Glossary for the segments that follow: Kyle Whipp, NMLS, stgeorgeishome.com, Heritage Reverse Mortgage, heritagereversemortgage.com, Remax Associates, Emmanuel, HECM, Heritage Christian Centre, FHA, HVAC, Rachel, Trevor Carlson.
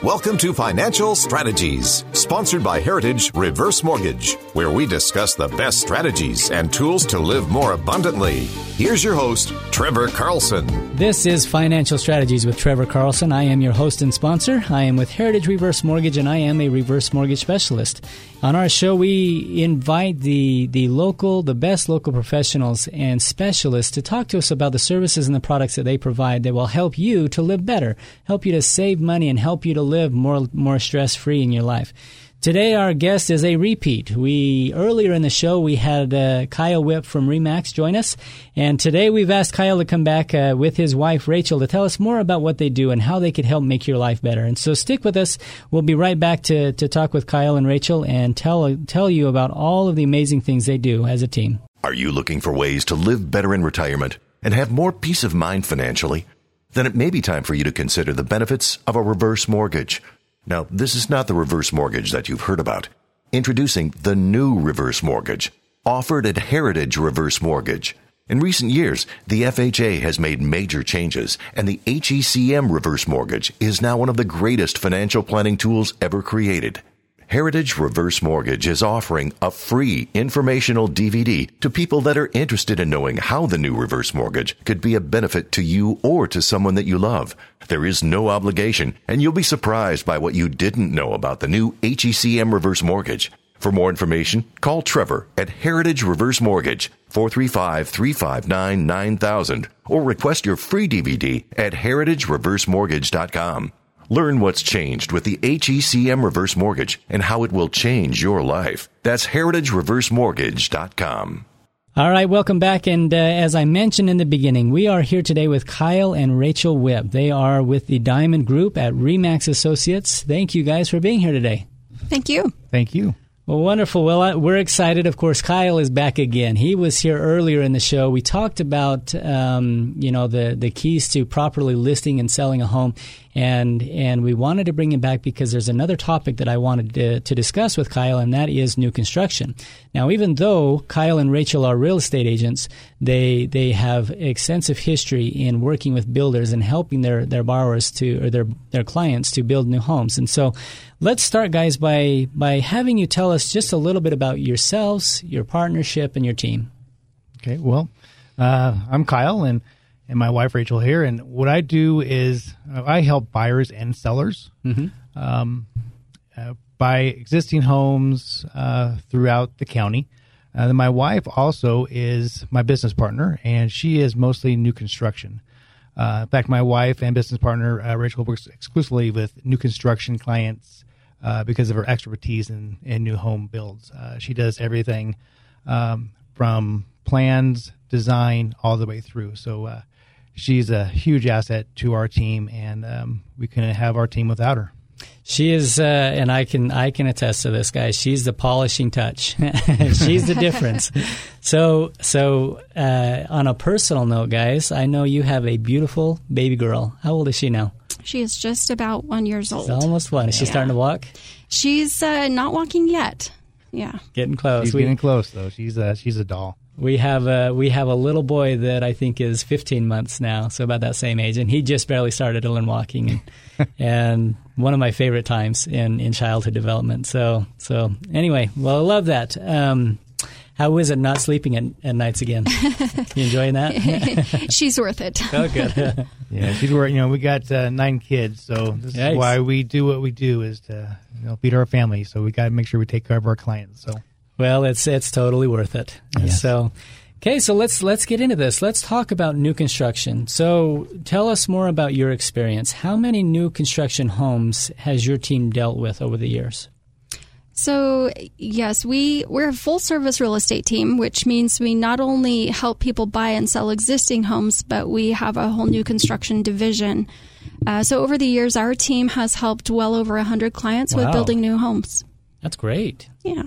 Welcome to Financial Strategies, sponsored by Heritage Reverse Mortgage, where we discuss the best strategies and tools to live more abundantly. Here's your host, Trevor Carlson. This is Financial Strategies with Trevor Carlson. I am your host and sponsor. I am with Heritage Reverse Mortgage, and I am a reverse mortgage specialist. On our show, we invite the best local professionals and specialists to talk to us about the services and the products that they provide that will help you to live better, help you to save money, and help you to live more stress-free in your life. Today, our guest is a repeat. Earlier in the show, we had Kyle Whipp from Remax join us, and today we've asked Kyle to come back with his wife, Rachel, to tell us more about what they do and how they could help make your life better. And so stick with us. We'll be right back to talk with Kyle and Rachel and tell you about all of the amazing things they do as a team. Are you looking for ways to live better in retirement and have more peace of mind financially? Then it may be time for you to consider the benefits of a reverse mortgage. Now, this is not the reverse mortgage that you've heard about. Introducing the new reverse mortgage, offered at Heritage Reverse Mortgage. In recent years, the FHA has made major changes, and the HECM reverse mortgage is now one of the greatest financial planning tools ever created. Heritage Reverse Mortgage is offering a free informational DVD to people that are interested in knowing how the new reverse mortgage could be a benefit to you or to someone that you love. There is no obligation, and you'll be surprised by what you didn't know about the new HECM Reverse Mortgage. For more information, call Trevor at Heritage Reverse Mortgage, 435-359-9000, or request your free DVD at heritagereversemortgage.com. Learn what's changed with the HECM Reverse Mortgage and how it will change your life. That's heritagereversemortgage.com. All right, welcome back. And as I mentioned in the beginning, we are here today with Kyle and Rachel Whipp. They are with the Diamond Group at Remax Associates. Thank you guys for being here today. Thank you. Thank you. Well, wonderful. Well, we're excited. Of course, Kyle is back again. He was here earlier in the show. We talked about, the keys to properly listing and selling a home. And we wanted to bring him back because there's another topic that I wanted to discuss with Kyle, and that is new construction. Now, even though Kyle and Rachel are real estate agents, they have extensive history in working with builders and helping their borrowers or their clients to build new homes. And so let's start, guys, by having you tell us just a little bit about yourselves, your partnership, and your team. Okay, well, I'm Kyle, and my wife, Rachel, here. And what I do is I help buyers and sellers buy existing homes throughout the county. Then my wife also is my business partner, and she is mostly new construction. In fact, my wife and business partner, Rachel, works exclusively with new construction clients because of her expertise in new home builds. She does everything from plans, design, all the way through. So she's a huge asset to our team, and we couldn't have our team without her. She is, and I can attest to this, guys. She's the polishing touch. She's the difference. So on a personal note, guys, I know you have a beautiful baby girl. How old is she now? She is just about 1 year old. She's almost one. Is she starting to walk? She's not walking yet. Yeah, getting close. She's getting close though. She's a doll. We have a little boy that I think is 15 months now, so about that same age, and he just barely started to learn walking, and one of my favorite times in childhood development. So anyway, well, I love that. How is it not sleeping at nights again? You enjoying that? She's worth it. Oh, good. Yeah, she's worth. We got 9 kids, so this is why we do what we do, is to feed our family. So we got to make sure we take care of our clients. So. Well, it's totally worth it. Yes. So, okay, so let's get into this. Let's talk about new construction. So, tell us more about your experience. How many new construction homes has your team dealt with over the years? So, yes, we're a full-service real estate team, which means we not only help people buy and sell existing homes, but we have a whole new construction division. So, over the years, our team has helped well over 100 clients with building new homes. That's great. Yeah.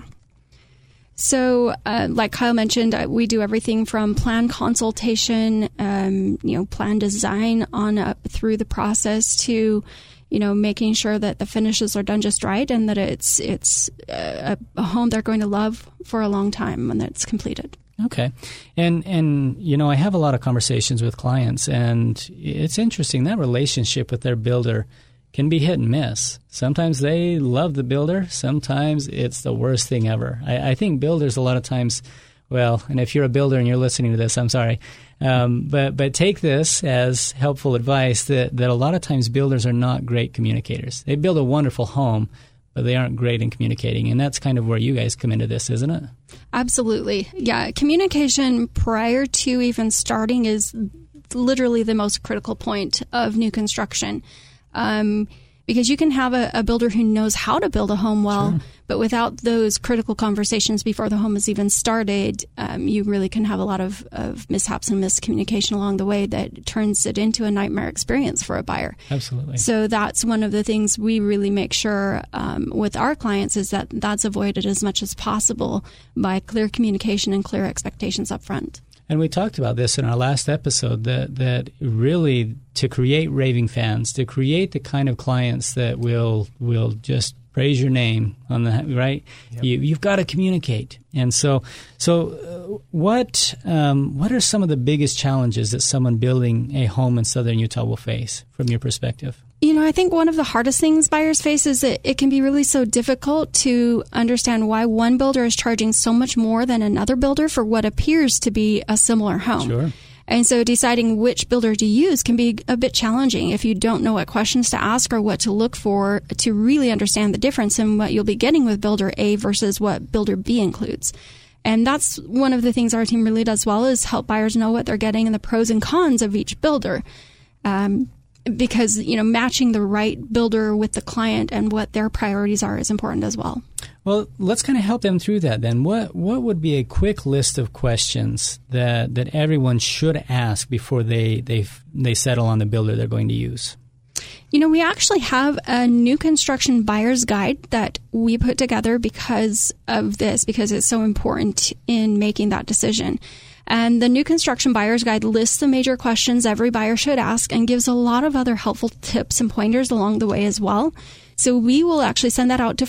So, like Kyle mentioned, we do everything from plan consultation, plan design on up through the process to, making sure that the finishes are done just right and that it's a home they're going to love for a long time when it's completed. Okay. And I have a lot of conversations with clients, and it's interesting, that relationship with their builder can be hit and miss. Sometimes they love the builder. Sometimes it's the worst thing ever. I think builders a lot of times, well, and if you're a builder and you're listening to this, I'm sorry. But take this as helpful advice that a lot of times builders are not great communicators. They build a wonderful home, but they aren't great in communicating. And that's kind of where you guys come into this, isn't it? Absolutely. Yeah. Communication prior to even starting is literally the most critical point of new construction. Because you can have a builder who knows how to build a home well, sure, but without those critical conversations before the home is even started, you really can have a lot of mishaps and miscommunication along the way that turns it into a nightmare experience for a buyer. Absolutely. So that's one of the things we really make sure with our clients is that that's avoided as much as possible by clear communication and clear expectations up front. And we talked about this in our last episode, that really to create raving fans, to create the kind of clients that will just praise your name on the right. Yep. You've got to communicate. And so what are some of the biggest challenges that someone building a home in Southern Utah will face from your perspective? You know, I think one of the hardest things buyers face is that it can be really so difficult to understand why one builder is charging so much more than another builder for what appears to be a similar home. Sure. And so deciding which builder to use can be a bit challenging if you don't know what questions to ask or what to look for to really understand the difference in what you'll be getting with builder A versus what builder B includes. And that's one of the things our team really does well is help buyers know what they're getting and the pros and cons of each builder. Because, you know, matching the right builder with the client and what their priorities are is important as well. Well, let's kind of help them through that then. What would be a quick list of questions that everyone should ask before they settle on the builder they're going to use? You know, we actually have a new construction buyer's guide that we put together because of this, because it's so important in making that decision. And the new construction buyer's guide lists the major questions every buyer should ask and gives a lot of other helpful tips and pointers along the way as well. So we will actually send that out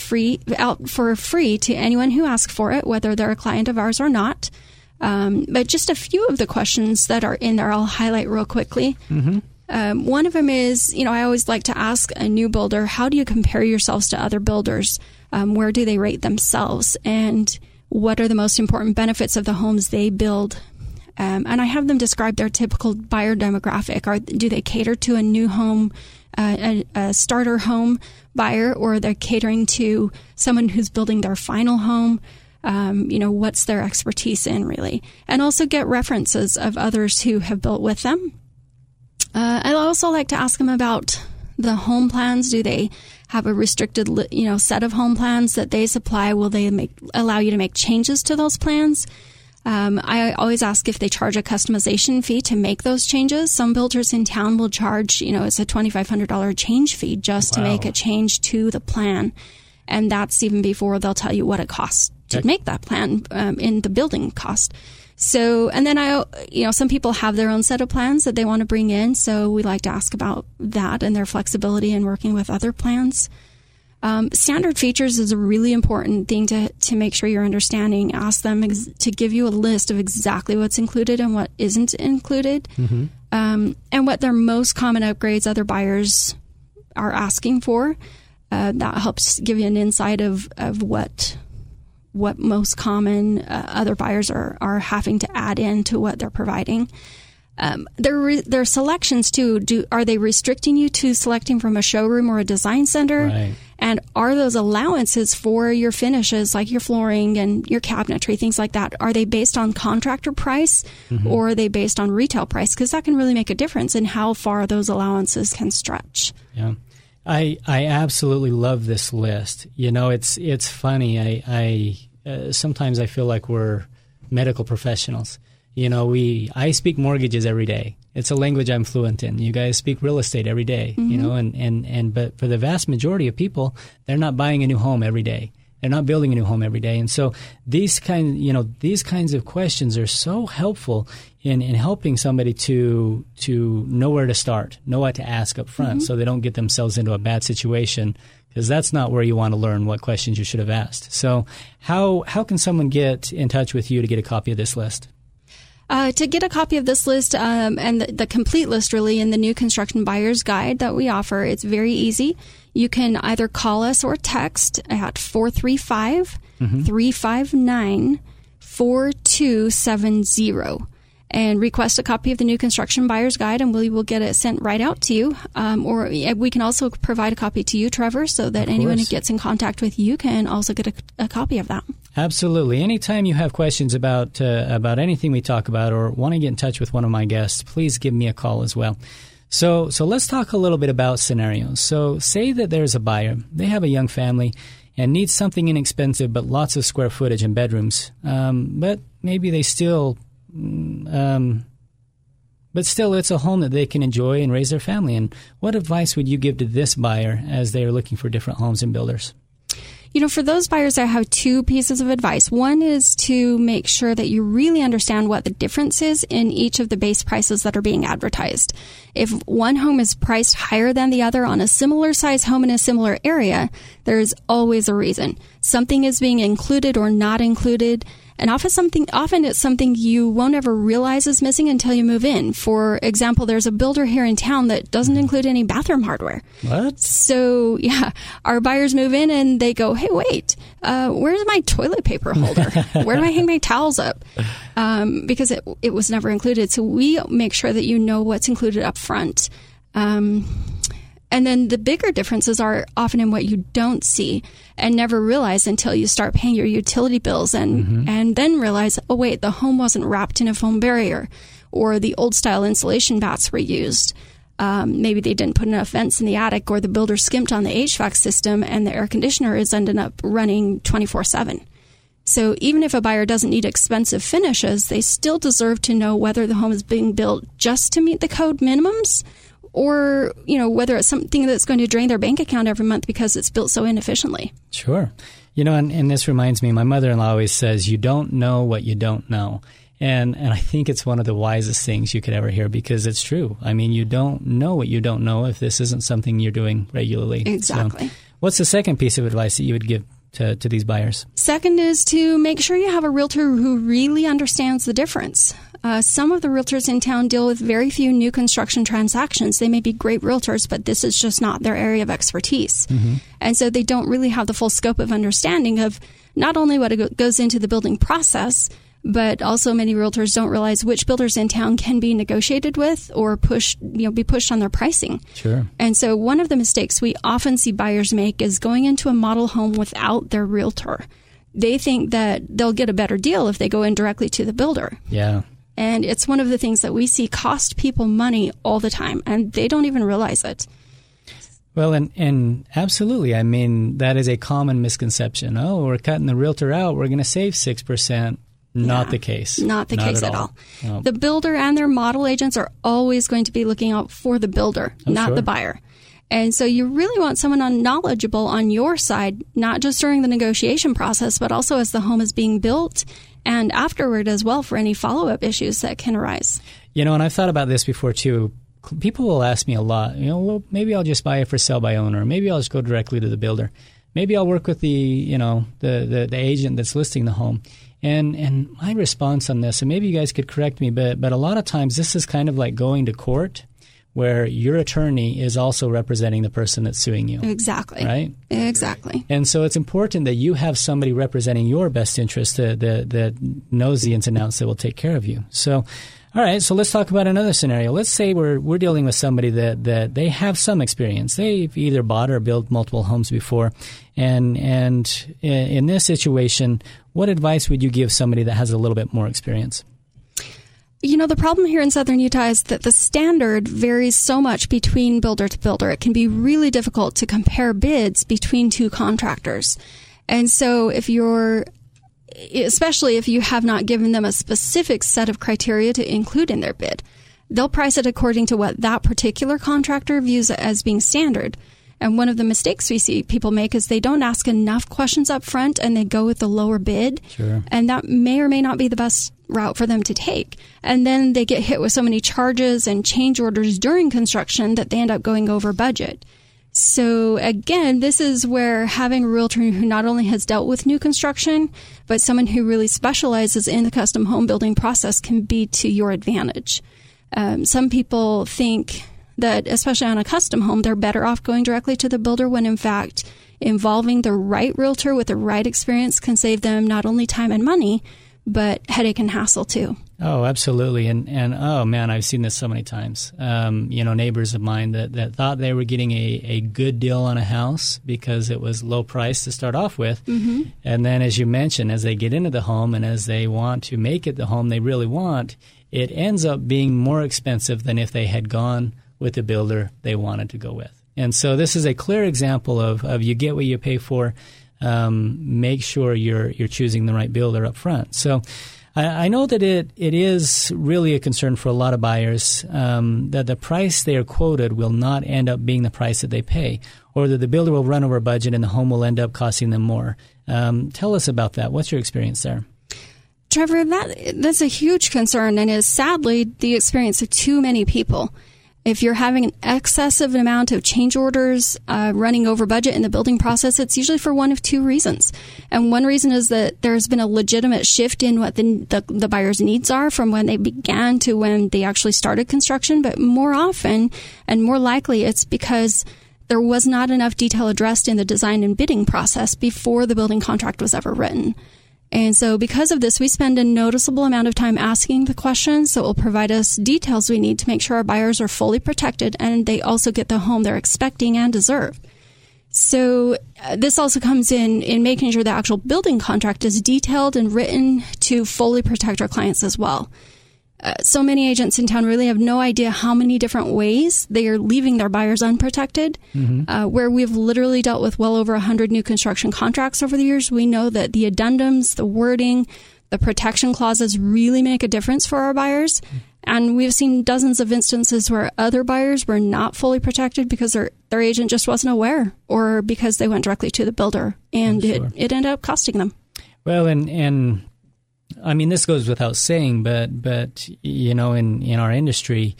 for free to anyone who asks for it, whether they're a client of ours or not. But just a few of the questions that are in there, I'll highlight real quickly. Mm-hmm. One of them is, you know, I always like to ask a new builder, how do you compare yourselves to other builders? Where do they rate themselves? And what are the most important benefits of the homes they build? And I have them describe their typical buyer demographic. Do they cater to a new home, a starter home buyer, or they're catering to someone who's building their final home? You know, what's their expertise in, really? And also get references of others who have built with them. I also like to ask them about the home plans. Do they have a restricted, you know, set of home plans that they supply? Will they allow you to make changes to those plans? I always ask if they charge a customization fee to make those changes. Some builders in town will charge, you know, it's a $2,500 change fee just to make a change to the plan. And that's even before they'll tell you what it costs to make that plan in the building cost. So, and then some people have their own set of plans that they want to bring in. So we like to ask about that and their flexibility in working with other plans. Standard features is a really important thing to make sure you're understanding. Ask them to give you a list of exactly what's included and what isn't included, mm-hmm. And what their most common upgrades other buyers are asking for. That helps give you an insight of what most common other buyers are having to add in to what they're providing. Their selections, too. Are they restricting you to selecting from a showroom or a design center? Right. And are those allowances for your finishes, like your flooring and your cabinetry, things like that, are they based on contractor price, mm-hmm. or are they based on retail price? Because that can really make a difference in how far those allowances can stretch. Yeah. I absolutely love this list. You know, it's funny. I sometimes I feel like we're medical professionals. You know, I speak mortgages every day. It's a language I'm fluent in. You guys speak real estate every day, mm-hmm. you know, and but for the vast majority of people, they're not buying a new home every day. They're not building a new home every day. And so these kinds of questions are so helpful in helping somebody to know where to start, know what to ask up front, mm-hmm. so they don't get themselves into a bad situation, because that's not where you want to learn what questions you should have asked. So how can someone get in touch with you to get a copy of this list? To get a copy of this list and the complete list, really, in the new construction buyer's guide that we offer, it's very easy. You can either call us or text at 435-359-4270 and request a copy of the new construction buyer's guide, and we will get it sent right out to you. Or we can also provide a copy to you, Trevor, so that anyone who gets in contact with you can also get a copy of that. Absolutely. Anytime you have questions about anything we talk about or want to get in touch with one of my guests, please give me a call as well. So let's talk a little bit about scenarios. So say that there's a buyer. They have a young family and need something inexpensive but lots of square footage and bedrooms. But maybe they still it's a home that they can enjoy and raise their family in. What advice would you give to this buyer as they are looking for different homes and builders? You know, for those buyers, I have two pieces of advice. One is to make sure that you really understand what the difference is in each of the base prices that are being advertised. If one home is priced higher than the other on a similar size home in a similar area, there is always a reason. Something is being included or not included. And often it's something you won't ever realize is missing until you move in. For example, there's a builder here in town that doesn't include any bathroom hardware. What? So, yeah, our buyers move in and they go, hey, wait, where's my toilet paper holder? Where do I hang my towels up? Because it was never included. So we make sure that you know what's included up front. And then the bigger differences are often in what you don't see and never realize until you start paying your utility bills and then realize, oh, wait, the home wasn't wrapped in a foam barrier, or the old style insulation bats were used. Maybe they didn't put enough vents in the attic, or the builder skimped on the HVAC system and the air conditioner is ending up running 24/7. So even if a buyer doesn't need expensive finishes, they still deserve to know whether the home is being built just to meet the code minimums, or, you know, whether it's something that's going to drain their bank account every month because it's built so inefficiently. Sure. You know, and this reminds me, my mother-in-law always says, you don't know what you don't know. And I think it's one of the wisest things you could ever hear, because it's true. I mean, you don't know what you don't know if this isn't something you're doing regularly. Exactly. So, what's the second piece of advice that you would give to these buyers? Second is to make sure you have a realtor who really understands the difference. Some of the realtors in town deal with very few new construction transactions. They may be great realtors, but this is just not their area of expertise. Mm-hmm. And so they don't really have the full scope of understanding of not only what goes into the building process, but also many realtors don't realize which builders in town can be negotiated with or be pushed on their pricing. Sure. And so one of the mistakes we often see buyers make is going into a model home without their realtor. They think that they'll get a better deal if they go in directly to the builder. Yeah. And it's one of the things that we see cost people money all the time, and they don't even realize it. Well, and absolutely. I mean, that is a common misconception. Oh, we're cutting the realtor out. We're going to save 6%. Not the case. Not the case at all. The builder and their model agents are always going to be looking out for the builder, the buyer. And so you really want someone knowledgeable on your side, not just during the negotiation process, but also as the home is being built and afterward as well, for any follow-up issues that can arise. You know, and I've thought about this before too. People will ask me a lot, you know, well, maybe I'll just buy it for sale by owner. Maybe I'll just go directly to the builder. Maybe I'll work with the agent that's listing the home. And my response on this, and maybe you guys could correct me, but a lot of times this is kind of like going to court, where your attorney is also representing the person that's suing you. Exactly. Right? Exactly. And so it's important that you have somebody representing your best interest that knows the ins and outs, that will take care of you. So, all right, so let's talk about another scenario. Let's say we're dealing with somebody that they have some experience. They've either bought or built multiple homes before. And in this situation, what advice would you give somebody that has a little bit more experience? You know, the problem here in Southern Utah is that the standard varies so much between builder to builder. It can be really difficult to compare bids between two contractors. And so especially if you have not given them a specific set of criteria to include in their bid, they'll price it according to what that particular contractor views as being standard. And one of the mistakes we see people make is they don't ask enough questions up front and they go with the lower bid. Sure. And that may or may not be the best route for them to take. And then they get hit with so many charges and change orders during construction that they end up going over budget. So again, this is where having a realtor who not only has dealt with new construction, but someone who really specializes in the custom home building process can be to your advantage. Some people think that, especially on a custom home, they're better off going directly to the builder when, in fact, involving the right realtor with the right experience can save them not only time and money, but headache and hassle too. Oh, absolutely. And oh, man, I've seen this so many times. Neighbors of mine that thought they were getting a good deal on a house because it was low price to start off with. Mm-hmm. And then, as you mentioned, as they get into the home and as they want to make it the home they really want, it ends up being more expensive than if they had gone with the builder they wanted to go with. And so this is a clear example of you get what you pay for. Make sure you're choosing the right builder up front. So I know that it is really a concern for a lot of buyers that the price they are quoted will not end up being the price that they pay, or that the builder will run over budget and the home will end up costing them more. Tell us about that. What's your experience there? Trevor, that's a huge concern and is sadly the experience of too many people. If you're having an excessive amount of change orders running over budget in the building process, it's usually for one of two reasons. And one reason is that there's been a legitimate shift in what the buyer's needs are from when they began to when they actually started construction. But more often and more likely, it's because there was not enough detail addressed in the design and bidding process before the building contract was ever written. And so because of this, we spend a noticeable amount of time asking the questions that will provide us details we need to make sure our buyers are fully protected and they also get the home they're expecting and deserve. So this also comes in making sure the actual building contract is detailed and written to fully protect our clients as well. So many agents in town really have no idea how many different ways they are leaving their buyers unprotected. Mm-hmm. Where we've literally dealt with well over 100 new construction contracts over the years, we know that the addendums, the wording, the protection clauses really make a difference for our buyers. Mm-hmm. And we've seen dozens of instances where other buyers were not fully protected because their agent just wasn't aware or because they went directly to the builder. And sure, it ended up costing them. Well, and I mean, this goes without saying, but you know, in our industry,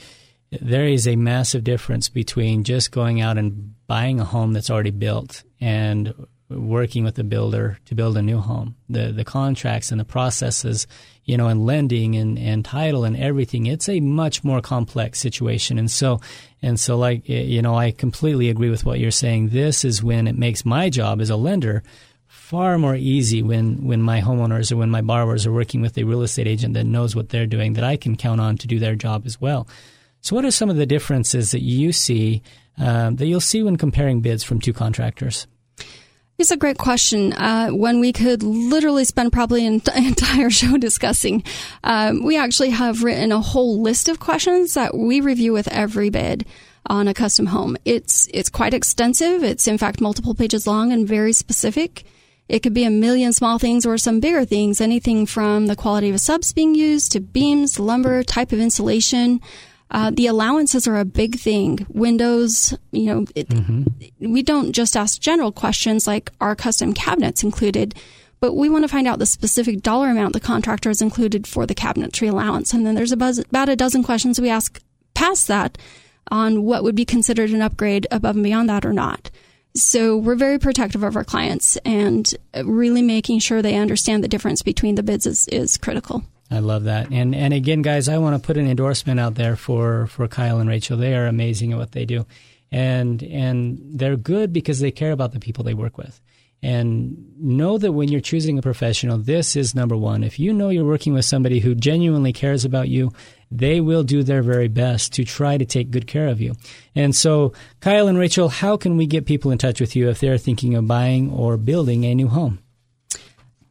there is a massive difference between just going out and buying a home that's already built and working with the builder to build a new home. The contracts and the processes, you know, and lending and title and everything, it's a much more complex situation. And so like, you know, I completely agree with what you're saying. This is when it makes my job as a lender far more easy when my homeowners or when my borrowers are working with a real estate agent that knows what they're doing, that I can count on to do their job as well. So what are some of the differences that you see, that you'll see when comparing bids from two contractors? It's a great question, one we could literally spend probably an entire show discussing. We actually have written a whole list of questions that we review with every bid on a custom home. It's quite extensive. It's, in fact, multiple pages long and very specific. It could be a million small things or some bigger things, anything from the quality of subs being used to beams, lumber, type of insulation. The allowances are a big thing. Windows, you know, we don't just ask general questions like are custom cabinets included, but we want to find out the specific dollar amount the contractor has included for the cabinetry allowance. And then there's about a dozen questions we ask past that on what would be considered an upgrade above and beyond that or not. So we're very protective of our clients, and really making sure they understand the difference between the bids is critical. I love that. And again, guys, I want to put an endorsement out there for Kyle and Rachel. They are amazing at what they do. And they're good because they care about the people they work with. And know that when you're choosing a professional, this is number one. If you know you're working with somebody who genuinely cares about you, they will do their very best to try to take good care of you. And so, Kyle and Rachel, how can we get people in touch with you if they're thinking of buying or building a new home?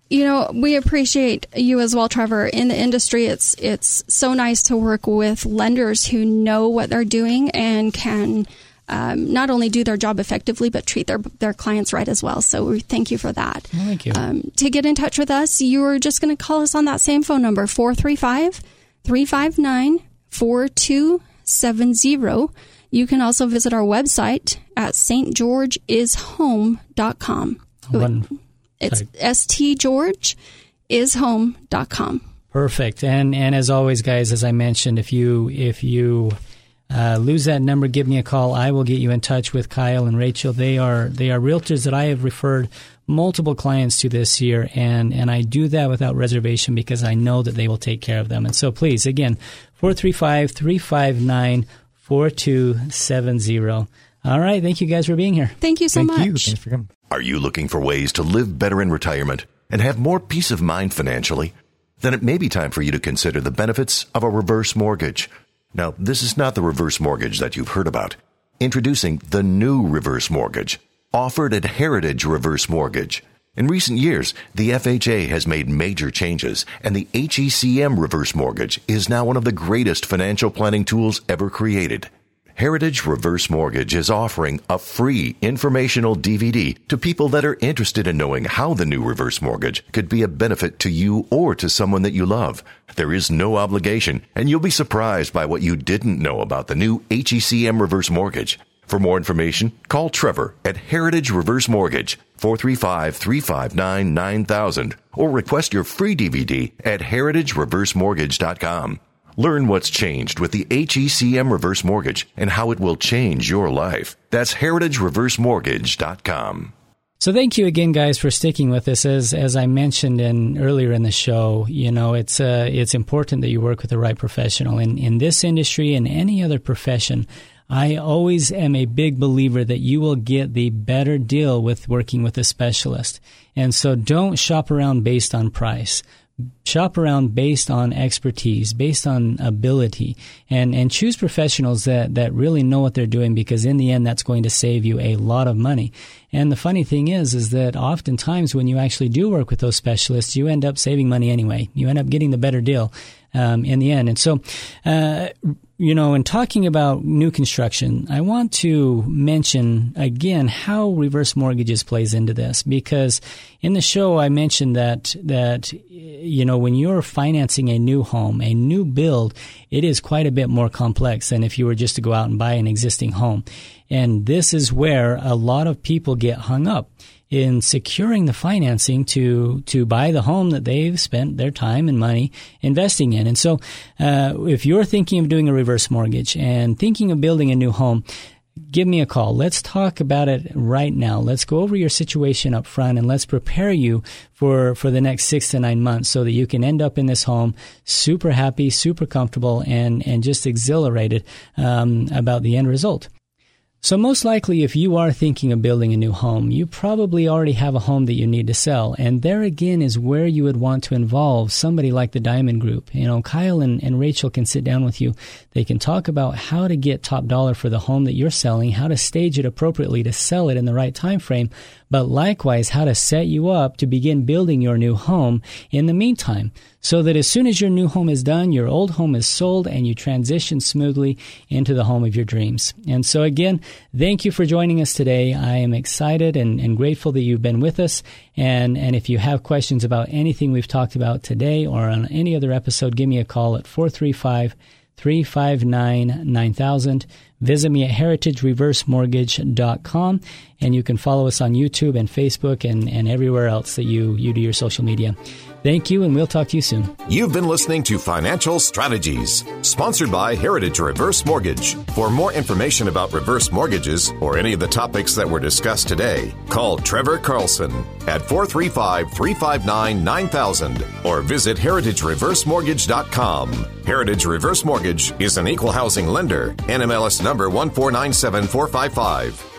You know, we appreciate you as well, Trevor. In the industry, it's so nice to work with lenders who know what they're doing and can not only do their job effectively, but treat their clients right as well. So we thank you for that. Well, thank you. To get in touch with us, you're just going to call us on that same phone number, 435-359-4270. You can also visit our website at stgeorgeishome.com. It's stgeorgeishome.com. Perfect. And as always, guys, as I mentioned, if you Lose that number. Give me a call. I will get you in touch with Kyle and Rachel. They are realtors that I have referred multiple clients to this year, and I do that without reservation because I know that they will take care of them. And so please, again, 435-359-4270. All right. Thank you guys for being here. Thank you so much. Thank you. Thanks for coming. Are you looking for ways to live better in retirement and have more peace of mind financially? Then it may be time for you to consider the benefits of a reverse mortgage. Now, this is not the reverse mortgage that you've heard about. Introducing the new reverse mortgage, offered at Heritage Reverse Mortgage. In recent years, the FHA has made major changes, and the HECM reverse mortgage is now one of the greatest financial planning tools ever created. Heritage Reverse Mortgage is offering a free informational DVD to people that are interested in knowing how the new reverse mortgage could be a benefit to you or to someone that you love. There is no obligation, and you'll be surprised by what you didn't know about the new HECM Reverse Mortgage. For more information, call Trevor at Heritage Reverse Mortgage, 435-359-9000, or request your free DVD at heritagereversemortgage.com. Learn what's changed with the HECM Reverse Mortgage and how it will change your life. That's heritagereversemortgage.com. So thank you again, guys, for sticking with us. As I mentioned earlier in the show, you know, it's important that you work with the right professional. In this industry and any other profession, I always am a big believer that you will get the better deal with working with a specialist. And so don't shop around based on price. Shop around based on expertise, based on ability, and choose professionals that really know what they're doing, because in the end, that's going to save you a lot of money. And the funny thing is that oftentimes when you actually do work with those specialists, you end up saving money anyway. You end up getting the better deal in the end. And so, you know, in talking about new construction, I want to mention again how reverse mortgages plays into this, because in the show I mentioned that you know, when you're financing a new home, a new build, it is quite a bit more complex than if you were just to go out and buy an existing home. And this is where a lot of people get hung up in securing the financing to buy the home that they've spent their time and money investing in. And so if you're thinking of doing a reverse mortgage and thinking of building a new home, give me a call. Let's talk about it right now. Let's go over your situation up front, and let's prepare you for the next 6 to 9 months so that you can end up in this home super happy, super comfortable, and just exhilarated about the end result. So most likely, if you are thinking of building a new home, you probably already have a home that you need to sell. And there again is where you would want to involve somebody like the Diamond Group. You know, Kyle and Rachel can sit down with you. They can talk about how to get top dollar for the home that you're selling, how to stage it appropriately to sell it in the right time frame, but likewise how to set you up to begin building your new home in the meantime, so that as soon as your new home is done, your old home is sold, and you transition smoothly into the home of your dreams. And so again, thank you for joining us today. I am excited and grateful that you've been with us. And if you have questions about anything we've talked about today or on any other episode, give me a call at 435-359-9000. Visit me at heritagereversemortgage.com, and you can follow us on YouTube and Facebook and everywhere else that you do your social media. Thank you, and we'll talk to you soon. You've been listening to Financial Strategies, sponsored by Heritage Reverse Mortgage. For more information about reverse mortgages or any of the topics that were discussed today, call Trevor Carlson at 435-359-9000 or visit heritagereversemortgage.com. Heritage Reverse Mortgage is an equal housing lender, NMLS number 1497455.